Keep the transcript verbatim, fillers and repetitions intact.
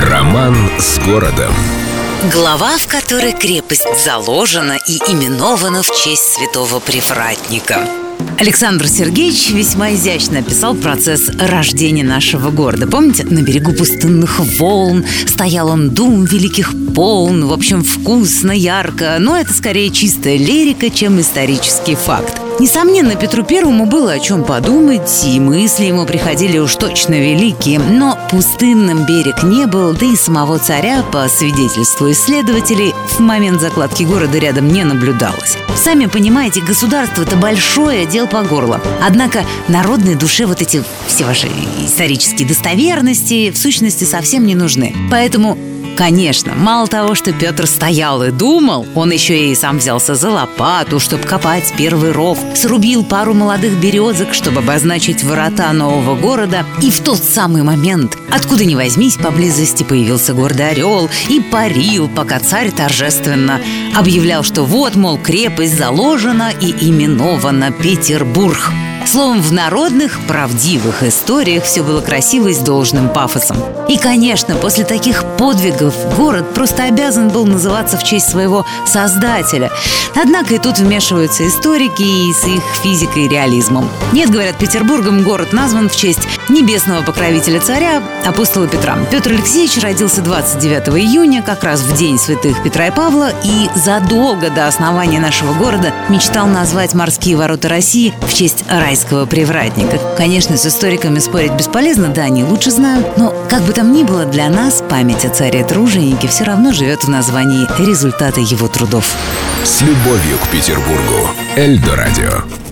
Роман с городом. Глава, в которой крепость заложена и именована в честь святого привратника. Александр Сергеевич весьма изящно описал процесс рождения нашего города. Помните, на берегу пустынных волн стоял он дум великих полн. В общем, вкусно, ярко. Но это скорее чистая лирика, чем исторический факт. Несомненно, Петру Первому было о чем подумать, и мысли ему приходили уж точно великие. Но пустынным берег не был, да и самого царя, по свидетельству исследователей, в момент закладки города рядом не наблюдалось. Сами понимаете, государство-то большое, дел по горло. Однако народной душе вот эти все ваши исторические достоверности в сущности совсем не нужны. Поэтому, конечно, мало того, что Петр стоял и думал, он еще и сам взялся за лопату, чтобы копать первый ров, срубил пару молодых березок, чтобы обозначить ворота нового города. И в тот самый момент, откуда ни возьмись, поблизости появился гордый орел и парил, пока царь торжественно объявлял, что вот, мол, крепость заложена и именована Петербург. Словом, в народных, правдивых историях все было красиво и с должным пафосом. И, конечно, после таких подвигов город просто обязан был называться в честь своего создателя. Однако и тут вмешиваются историки и с их физикой и реализмом. Нет, говорят, Петербургом город назван в честь небесного покровителя царя, апостола Петра. Петр Алексеевич родился двадцать девятого июня, как раз в день святых Петра и Павла, и задолго до основания нашего города мечтал назвать морские ворота России в честь России. Привратника. Конечно, с историками спорить бесполезно, да, они лучше знают, но, как бы там ни было, для нас память о царе-труженике все равно живет в названии результата его трудов. С любовью к Петербургу. Эльдорадио.